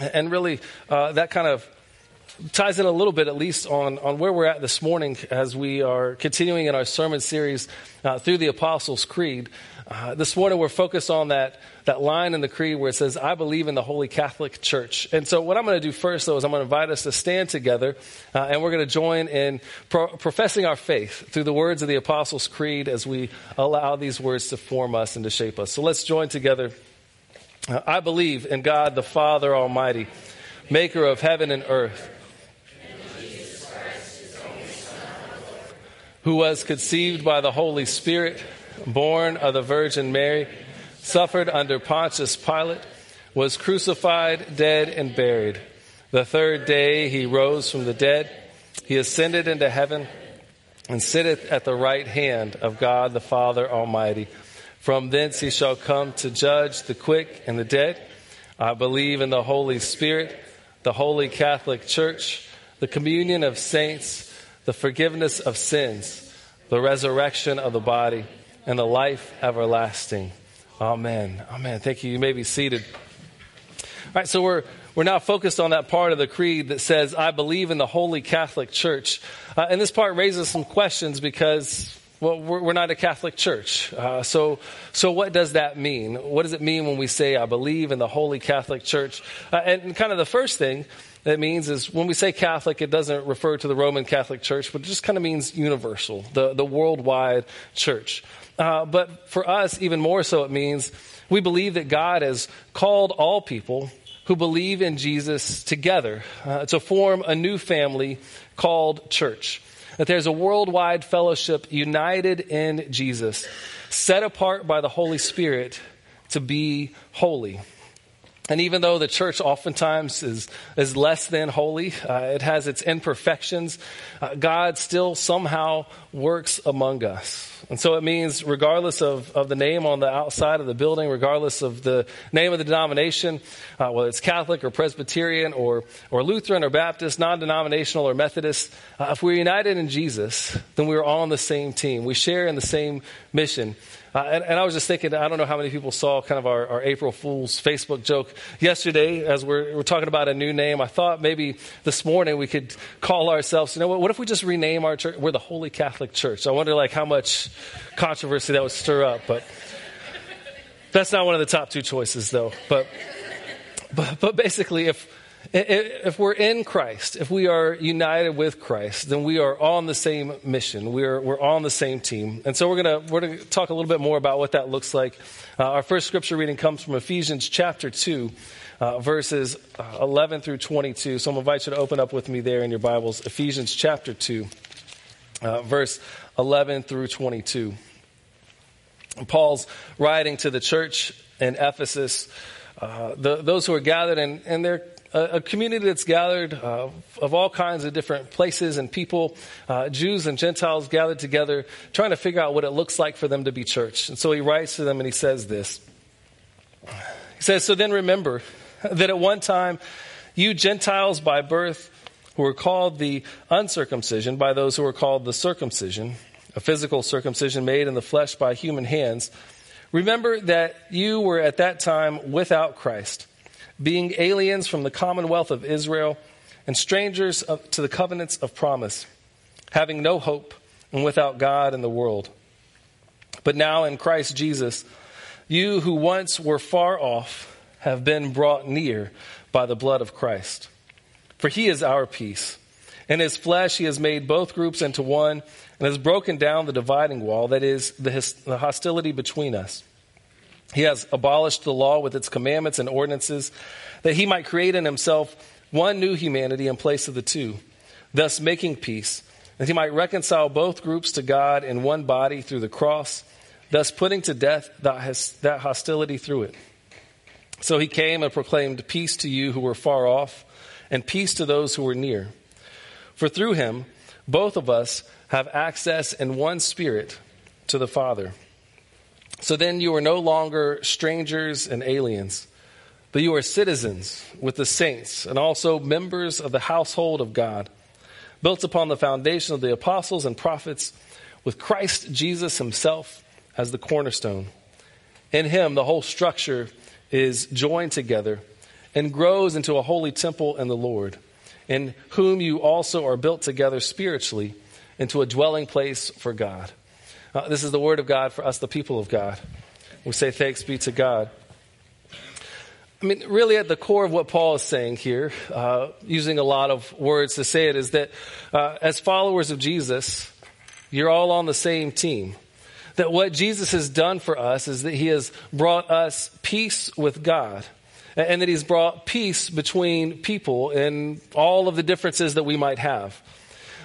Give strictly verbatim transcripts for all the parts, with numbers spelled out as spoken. And really, uh, that kind of ties in a little bit, at least, on, on where we're at this morning as we are continuing in our sermon series uh, through the Apostles' Creed. Uh, this morning, we're focused on that, that line in the creed where it says, I believe in the Holy Catholic Church. And so what I'm going to do first, though, is I'm going to invite us to stand together, uh, and we're going to join in pro- professing our faith through the words of the Apostles' Creed as we allow these words to form us and to shape us. So let's join together. Uh, I believe in God, the Father Almighty, maker of heaven and earth, who was conceived by the Holy Spirit, born of the Virgin Mary, suffered under Pontius Pilate, was crucified, dead, and buried. The third day he rose from the dead. He ascended into heaven and sitteth at the right hand of God the Father Almighty. From thence he shall come to judge the quick and the dead. I believe in the Holy Spirit, the Holy Catholic Church, the communion of saints, the forgiveness of sins, the resurrection of the body, and the life everlasting. Amen. Amen. Thank you. You may be seated. All right, so we're we're now focused on that part of the creed that says, I believe in the Holy Catholic Church. Uh, and this part raises some questions because, well, we're, we're not a Catholic church. Uh, so so what does that mean? What does it mean when we say, I believe in the Holy Catholic Church? Uh, and, and kind of the first thing that means is when we say Catholic, it doesn't refer to the Roman Catholic Church, but it just kind of means universal, the, the worldwide church. Uh, but for us, even more so, it means we believe that God has called all people who believe in Jesus together uh, to form a new family called church. That there's a worldwide fellowship united in Jesus, set apart by the Holy Spirit to be holy. And even though the church oftentimes is, is less than holy, uh, it has its imperfections, uh, God still somehow works among us. And so it means regardless of, of the name on the outside of the building, regardless of the name of the denomination, uh, whether it's Catholic or Presbyterian or, or Lutheran or Baptist, non-denominational or Methodist, uh, if we're united in Jesus, then we're all on the same team. We share in the same mission. Uh, and, and I was just thinking, I don't know how many people saw kind of our, our April Fool's Facebook joke yesterday as we're, we're talking about a new name. I thought maybe this morning we could call ourselves, you know what, what if we just rename our church? We're the Holy Catholic Church. I wonder like how much controversy that would stir up, but that's not one of the top two choices though. But, but, but basically if, If we're in Christ, if we are united with Christ, then we are on the same mission. We're we're on the same team. And so we're going to we're going to talk a little bit more about what that looks like. Uh, our first scripture reading comes from Ephesians chapter two, uh, verses eleven through twenty-two. So I'm going to invite you to open up with me there in your Bibles, Ephesians chapter two, uh, verse eleven through twenty-two. Paul's writing to the church in Ephesus, uh, the, those who are gathered, and, and they're a community that's gathered uh, of all kinds of different places and people, uh, Jews and Gentiles gathered together, trying to figure out what it looks like for them to be church. And so he writes to them and he says this. He says, so then remember that at one time you Gentiles by birth who were called the uncircumcision by those who were called the circumcision, a physical circumcision made in the flesh by human hands, remember that you were at that time without Christ, being aliens from the commonwealth of Israel and strangers of, to the covenants of promise, having no hope and without God in the world. But now in Christ Jesus, you who once were far off have been brought near by the blood of Christ. For he is our peace. In his flesh he has made both groups into one and has broken down the dividing wall, that is, the, his, the hostility between us. He has abolished the law with its commandments and ordinances, that he might create in himself one new humanity in place of the two, thus making peace, that he might reconcile both groups to God in one body through the cross, thus putting to death that hostility through it. So he came and proclaimed peace to you who were far off, and peace to those who were near. For through him, both of us have access in one spirit to the Father. So then you are no longer strangers and aliens, but you are citizens with the saints and also members of the household of God, built upon the foundation of the apostles and prophets, with Christ Jesus himself as the cornerstone. In him, the whole structure is joined together and grows into a holy temple in the Lord, in whom you also are built together spiritually into a dwelling place for God. Uh, this is the word of God for us, the people of God. We say thanks be to God. I mean, really at the core of what Paul is saying here, uh, using a lot of words to say it, is that uh, as followers of Jesus, you're all on the same team. That what Jesus has done for us is that he has brought us peace with God, and that he's brought peace between people and all of the differences that we might have.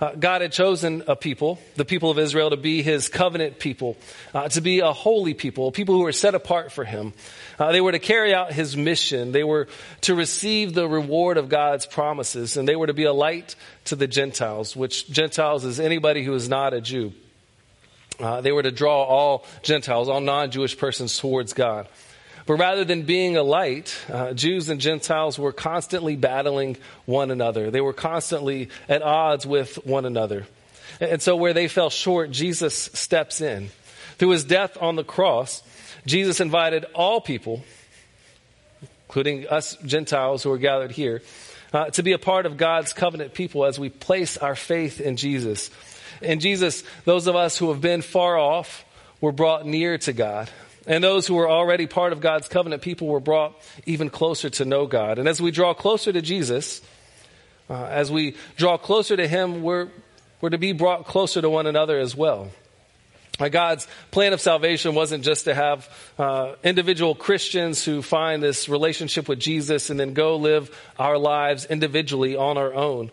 Uh, God had chosen a people, the people of Israel, to be his covenant people, uh, to be a holy people, people who were set apart for him. Uh, they were to carry out his mission. They were to receive the reward of God's promises, and they were to be a light to the Gentiles, which Gentiles is anybody who is not a Jew. Uh, they were to draw all Gentiles, all non-Jewish persons towards God. But rather than being a light, uh, Jews and Gentiles were constantly battling one another. They were constantly at odds with one another. And so where they fell short, Jesus steps in. Through his death on the cross, Jesus invited all people, including us Gentiles who are gathered here, uh, to be a part of God's covenant people as we place our faith in Jesus. In Jesus, those of us who have been far off were brought near to God. And those who were already part of God's covenant people were brought even closer to know God. And as we draw closer to Jesus, uh, as we draw closer to him, we're, we're to be brought closer to one another as well. Uh, God's plan of salvation wasn't just to have uh, individual Christians who find this relationship with Jesus and then go live our lives individually on our own.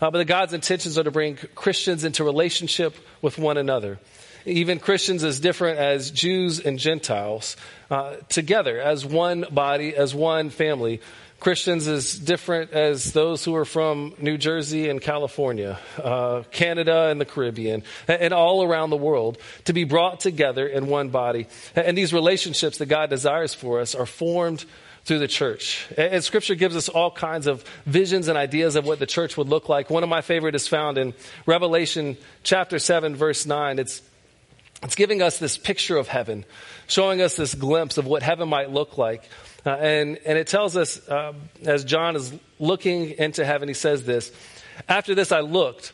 Uh, but God's intentions are to bring Christians into relationship with one another. Even Christians as different as Jews and Gentiles, uh, together as one body, as one family. Christians as different as those who are from New Jersey and California, uh, Canada and the Caribbean, and, and all around the world, to be brought together in one body. And, and these relationships that God desires for us are formed through the church. And, and Scripture gives us all kinds of visions and ideas of what the church would look like. One of my favorite is found in Revelation chapter seven, verse nine. It's It's giving us this picture of heaven, showing us this glimpse of what heaven might look like. Uh, and, and it tells us, uh, as John is looking into heaven, he says this, "After this I looked,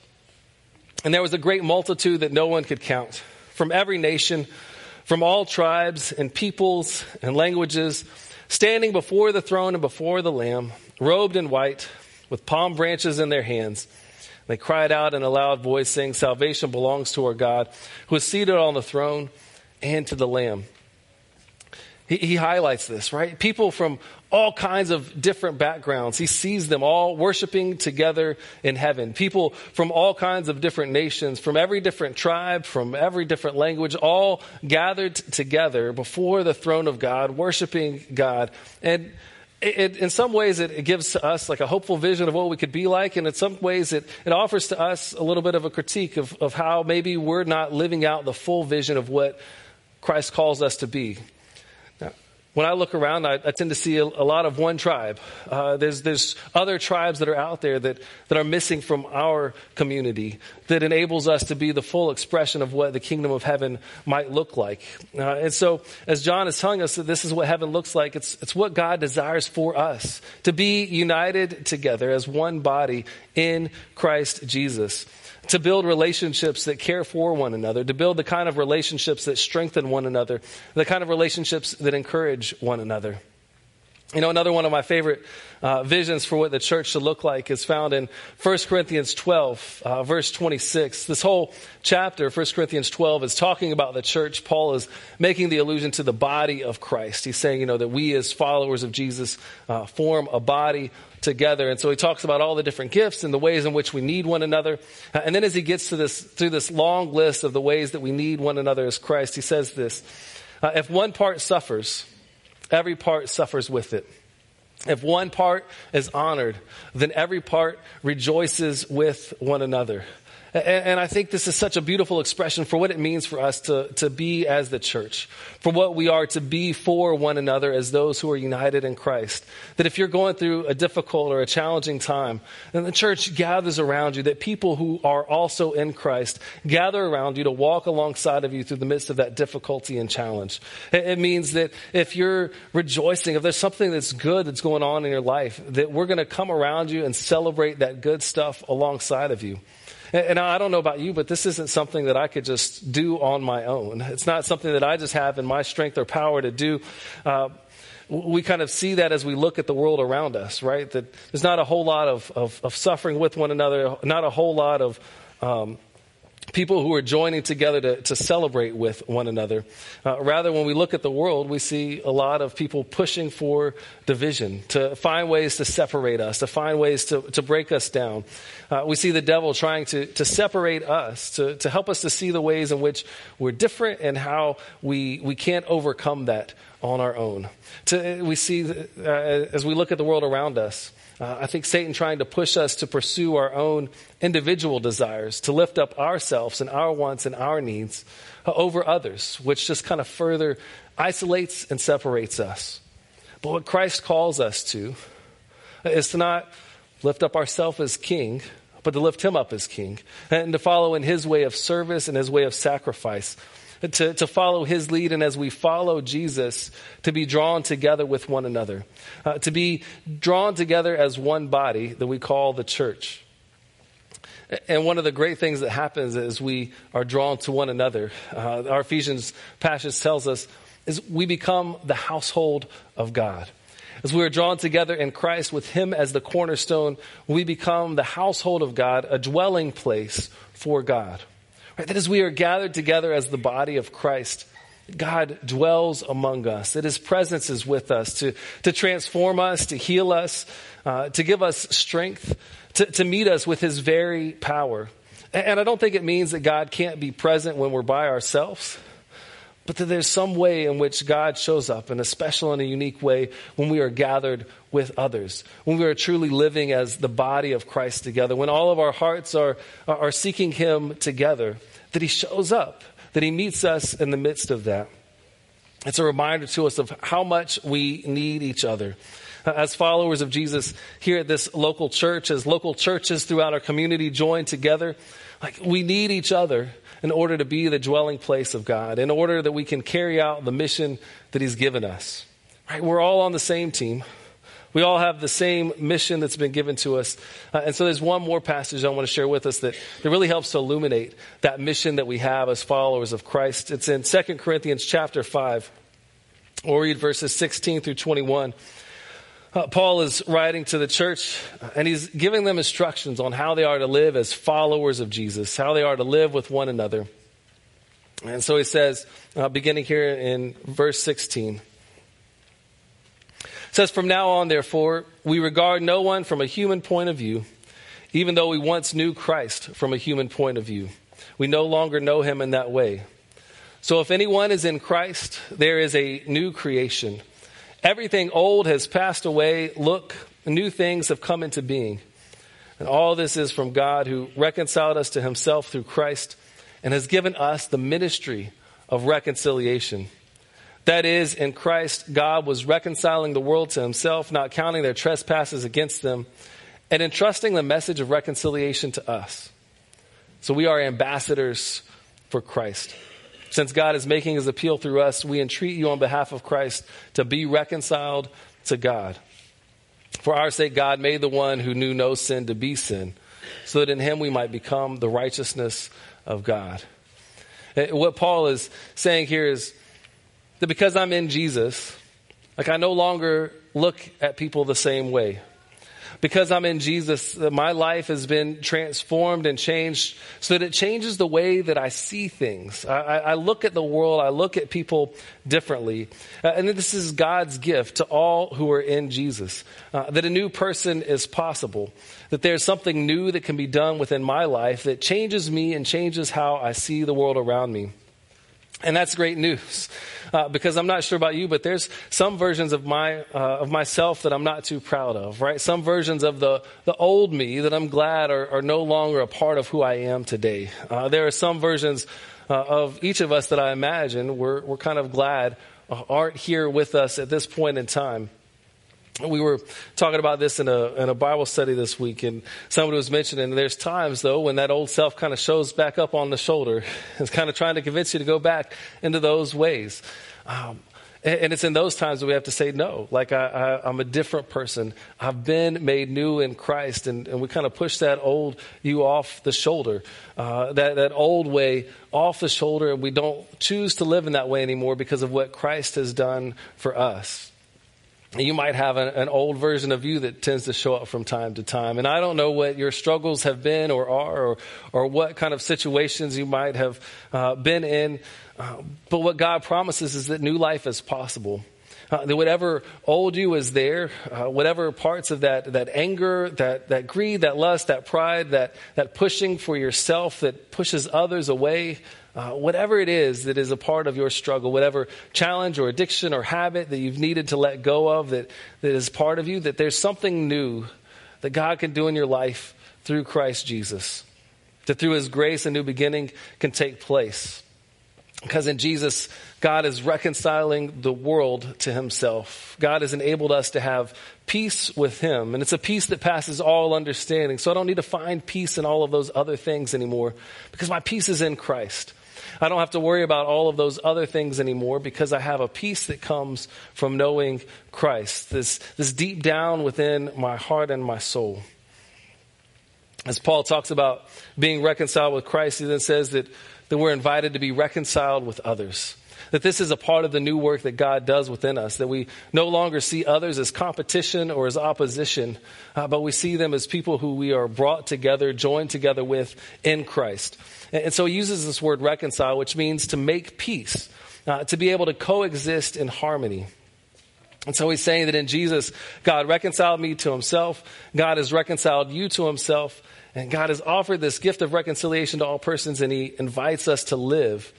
and there was a great multitude that no one could count, from every nation, from all tribes and peoples and languages, standing before the throne and before the Lamb, robed in white, with palm branches in their hands. They cried out in a loud voice, saying, 'Salvation belongs to our God, who is seated on the throne, and to the Lamb.'" He, he highlights this, right? People from all kinds of different backgrounds. He sees them all worshiping together in heaven. People from all kinds of different nations, from every different tribe, from every different language, all gathered together before the throne of God, worshiping God. And It, it, in some ways, it, it gives to us like a hopeful vision of what we could be like. And in some ways, it, it offers to us a little bit of a critique of, of how maybe we're not living out the full vision of what Christ calls us to be. Now, when I look around, I, I tend to see a, a lot of one tribe. Uh, there's, there's other tribes that are out there that, that are missing from our community that enables us to be the full expression of what the kingdom of heaven might look like. Uh, and so as John is telling us that this is what heaven looks like, it's, it's what God desires for us, to be united together as one body in Christ Jesus, to build relationships that care for one another, to build the kind of relationships that strengthen one another, the kind of relationships that encourage one another. You know, another one of my favorite uh, visions for what the church should look like is found in First Corinthians twelve, uh, verse twenty-six. This whole chapter, First Corinthians twelve, is talking about the church. Paul is making the allusion to the body of Christ. He's saying, you know, that we as followers of Jesus uh, form a body together. And so he talks about all the different gifts and the ways in which we need one another. Uh, and then as he gets to this, through this long list of the ways that we need one another as Christ, he says this, uh, if one part suffers, every part suffers with it. If one part is honored, then every part rejoices with one another. And I think this is such a beautiful expression for what it means for us to, to be as the church, for what we are to be for one another as those who are united in Christ. That if you're going through a difficult or a challenging time, then the church gathers around you, that people who are also in Christ gather around you to walk alongside of you through the midst of that difficulty and challenge. It means that if you're rejoicing, if there's something that's good that's going on in your life, that we're going to come around you and celebrate that good stuff alongside of you. And I don't know about you, but this isn't something that I could just do on my own. It's not something that I just have in my strength or power to do. Uh, we kind of see that as we look at the world around us, right? That there's not a whole lot of, of, of suffering with one another, not a whole lot of um, people who are joining together to, to celebrate with one another. Uh, rather, when we look at the world, we see a lot of people pushing for division, to find ways to separate us, to find ways to, to break us down. Uh, we see the devil trying to, to separate us, to, to help us to see the ways in which we're different and how we, we can't overcome that on our own. To, we see, uh, as we look at the world around us, Uh, I think Satan trying to push us to pursue our own individual desires, to lift up ourselves and our wants and our needs uh, over others, which just kind of further isolates and separates us. But what Christ calls us to is to not lift up ourselves as king, but to lift him up as king, and to follow in his way of service and his way of sacrifice, To, to follow his lead, and as we follow Jesus, to be drawn together with one another, uh, to be drawn together as one body that we call the church. And one of the great things that happens as we are drawn to one another, uh, our Ephesians passage tells us, is we become the household of God. As we are drawn together in Christ with him as the cornerstone, we become the household of God, a dwelling place for God. That as we are gathered together as the body of Christ, God dwells among us, that his presence is with us to, to transform us, to heal us, uh, to give us strength, to, to meet us with his very power. And, and I don't think it means that God can't be present when we're by ourselves, but that there's some way in which God shows up in a special and a unique way when we are gathered with others, when we are truly living as the body of Christ together, when all of our hearts are, are seeking him together, that he shows up, that he meets us in the midst of that. It's a reminder to us of how much we need each other. As followers of Jesus here at this local church, as local churches throughout our community join together, like we need each other in order to be the dwelling place of God, in order that we can carry out the mission that he's given us. Right? We're all on the same team. We all have the same mission that's been given to us. Uh, and so there's one more passage I want to share with us that, that really helps to illuminate that mission that we have as followers of Christ. It's in Second Corinthians chapter five. We'll read verses sixteen through twenty-one. Uh, Paul is writing to the church, and he's giving them instructions on how they are to live as followers of Jesus, how they are to live with one another. And so he says, uh, beginning here in verse sixteen, says, "From now on, therefore, we regard no one from a human point of view, even though we once knew Christ from a human point of view. We no longer know him in that way. So if anyone is in Christ, there is a new creation. Everything old has passed away. Look, new things have come into being. And all this is from God, who reconciled us to himself through Christ and has given us the ministry of reconciliation. That is, in Christ, God was reconciling the world to himself, not counting their trespasses against them, and entrusting the message of reconciliation to us. So we are ambassadors for Christ. Since God is making his appeal through us, we entreat you on behalf of Christ to be reconciled to God. For our sake, God made the one who knew no sin to be sin, so that in him we might become the righteousness of God." What Paul is saying here is that because I'm in Jesus, like I no longer look at people the same way. Because I'm in Jesus, my life has been transformed and changed so that it changes the way that I see things. I, I look at the world, I look at people differently. Uh, and this is God's gift to all who are in Jesus, uh, that a new person is possible, that there's something new that can be done within my life that changes me and changes how I see the world around me. And that's great news, uh, because I'm not sure about you, but there's some versions of my uh, of myself that I'm not too proud of, right? Some versions of the, the old me that I'm glad are, are no longer a part of who I am today. Uh, there are some versions uh, of each of us that I imagine we're, we're kind of glad uh, aren't here with us at this point in time. We were talking about this in a in a Bible study this week, and somebody was mentioning there's times, though, when that old self kind of shows back up on the shoulder. It's kind of trying to convince you to go back into those ways. Um, and, and it's in those times that we have to say no. Like, I, I, I'm a different person. I've been made new in Christ. And, and we kind of push that old you off the shoulder, uh, that, that old way off the shoulder. And we don't choose to live in that way anymore because of what Christ has done for us. You might have an, an old version of you that tends to show up from time to time. And I don't know what your struggles have been or are, or, or what kind of situations you might have uh, been in. Uh, but what God promises is that new life is possible. Uh, that whatever old you is there, uh, whatever parts of that, that anger, that, that greed, that lust, that pride, that, that pushing for yourself that pushes others away, uh, whatever it is that is a part of your struggle, whatever challenge or addiction or habit that you've needed to let go of that, that is part of you, that there's something new that God can do in your life through Christ Jesus. That through his grace, a new beginning can take place. Because in Jesus, God is reconciling the world to himself. God has enabled us to have peace with him. And it's a peace that passes all understanding. So I don't need to find peace in all of those other things anymore because my peace is in Christ. I don't have to worry about all of those other things anymore because I have a peace that comes from knowing Christ. This, this deep down within my heart and my soul. As Paul talks about being reconciled with Christ, he then says that that we're invited to be reconciled with others, that this is a part of the new work that God does within us, that we no longer see others as competition or as opposition, uh, but we see them as people who we are brought together, joined together with in Christ. And, and so he uses this word reconcile, which means to make peace, uh, to be able to coexist in harmony. And so he's saying that in Jesus, God reconciled me to himself, God has reconciled you to himself, and God has offered this gift of reconciliation to all persons, and he invites us to live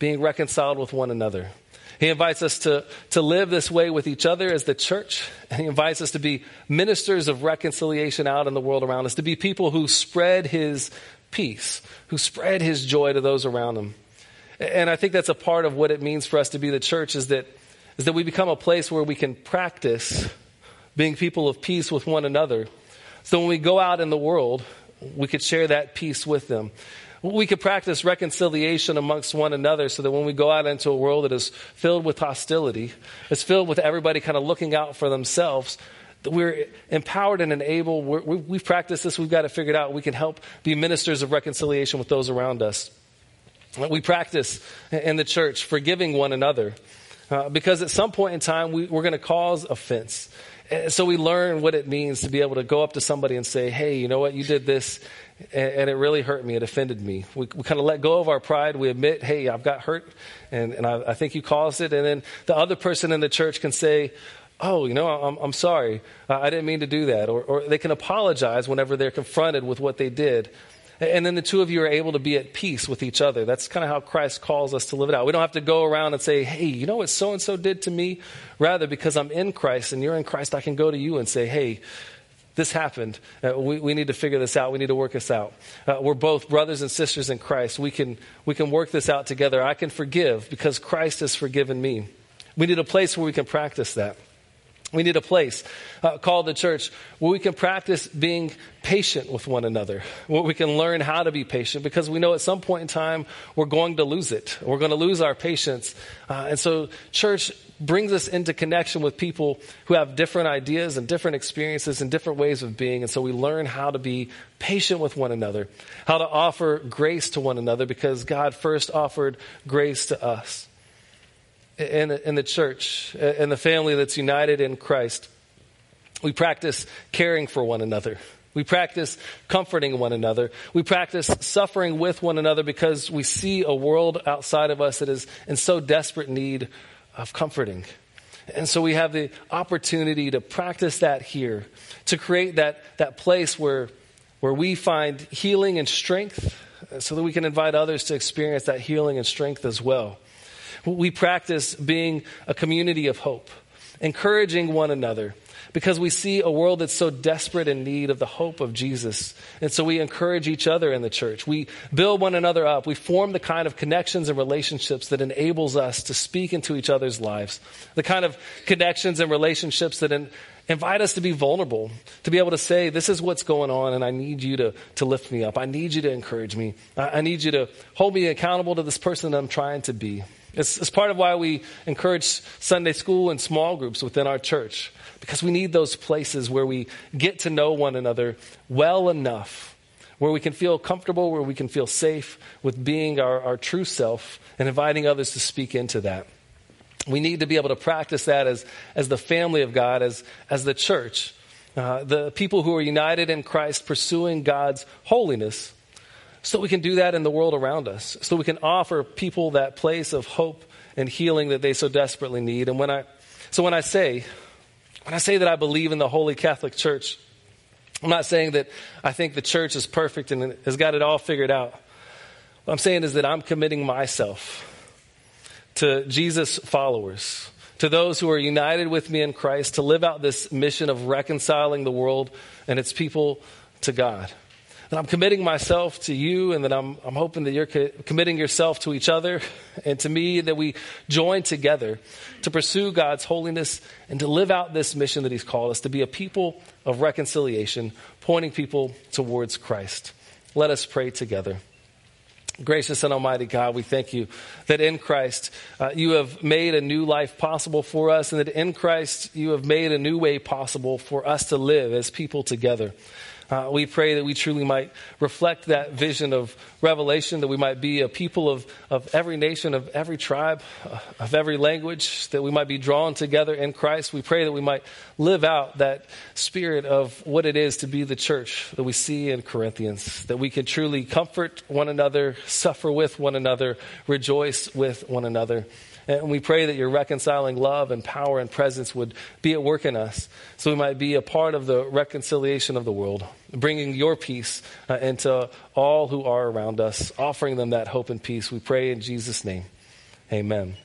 being reconciled with one another. He invites us to, to live this way with each other as the church, and he invites us to be ministers of reconciliation out in the world around us, to be people who spread his peace, who spread his joy to those around them. And I think that's a part of what it means for us to be the church is that, is that we become a place where we can practice being people of peace with one another. So when we go out in the world, we could share that peace with them. We could practice reconciliation amongst one another so that when we go out into a world that is filled with hostility, it's filled with everybody kind of looking out for themselves, that we're empowered and enabled. We're, we, we've practiced this. We've got it figured out. We can help be ministers of reconciliation with those around us. We practice in the church forgiving one another uh, because at some point in time, we, we're going to cause offense. So we learn what it means to be able to go up to somebody and say, hey, you know what, you did this, and, and it really hurt me, it offended me. We, we kind of let go of our pride, we admit, hey, I've got hurt, and, and I, I think you caused it. And then the other person in the church can say, oh, you know, I'm, I'm sorry, I didn't mean to do that. Or, or they can apologize whenever they're confronted with what they did. And then the two of you are able to be at peace with each other. That's kind of how Christ calls us to live it out. We don't have to go around and say, hey, you know what so-and-so did to me? Rather, because I'm in Christ and you're in Christ, I can go to you and say, hey, this happened. Uh, we, we need to figure this out. We need to work this out. Uh, we're both brothers and sisters in Christ. We can, we can work this out together. I can forgive because Christ has forgiven me. We need a place where we can practice that. We need a place uh, called the church where we can practice being patient with one another, where we can learn how to be patient because we know at some point in time we're going to lose it. We're going to lose our patience. Uh, and so church brings us into connection with people who have different ideas and different experiences and different ways of being. And so we learn how to be patient with one another, how to offer grace to one another because God first offered grace to us. In, in the church, in the family that's united in Christ, we practice caring for one another. We practice comforting one another. We practice suffering with one another because we see a world outside of us that is in so desperate need of comforting. And so we have the opportunity to practice that here, to create that, that place where, where we find healing and strength, so that we can invite others to experience that healing and strength as well. We practice being a community of hope, encouraging one another, because we see a world that's so desperate in need of the hope of Jesus. And so we encourage each other in the church. We build one another up. We form the kind of connections and relationships that enables us to speak into each other's lives, the kind of connections and relationships that in, invite us to be vulnerable, to be able to say, this is what's going on, and I need you to, to lift me up. I need you to encourage me. I, I need you to hold me accountable to this person that I'm trying to be. It's, it's part of why we encourage Sunday school and small groups within our church, because we need those places where we get to know one another well enough, where we can feel comfortable, where we can feel safe with being our, our true self and inviting others to speak into that. We need to be able to practice that as, as the family of God, as, as the church, uh, the people who are united in Christ pursuing God's holiness, so we can do that in the world around us, so we can offer people that place of hope and healing that they so desperately need. And when I, so when I say, when I say that I believe in the Holy Catholic Church, I'm not saying that I think the church is perfect and has got it all figured out. What I'm saying is that I'm committing myself to Jesus' followers, to those who are united with me in Christ, to live out this mission of reconciling the world and its people to God. That I'm committing myself to you, and that I'm, I'm hoping that you're co- committing yourself to each other and to me, that we join together to pursue God's holiness and to live out this mission that he's called us, to be a people of reconciliation, pointing people towards Christ. Let us pray together. Gracious and almighty God, we thank you that in Christ uh, you have made a new life possible for us, and that in Christ you have made a new way possible for us to live as people together. Uh, we pray that we truly might reflect that vision of revelation, that we might be a people of, of every nation, of every tribe, uh, of every language, that we might be drawn together in Christ. We pray that we might live out that spirit of what it is to be the church that we see in Corinthians, that we can truly comfort one another, suffer with one another, rejoice with one another. And we pray that your reconciling love and power and presence would be at work in us, so we might be a part of the reconciliation of the world, bringing your peace uh, into all who are around us, offering them that hope and peace. We pray in Jesus' name. Amen.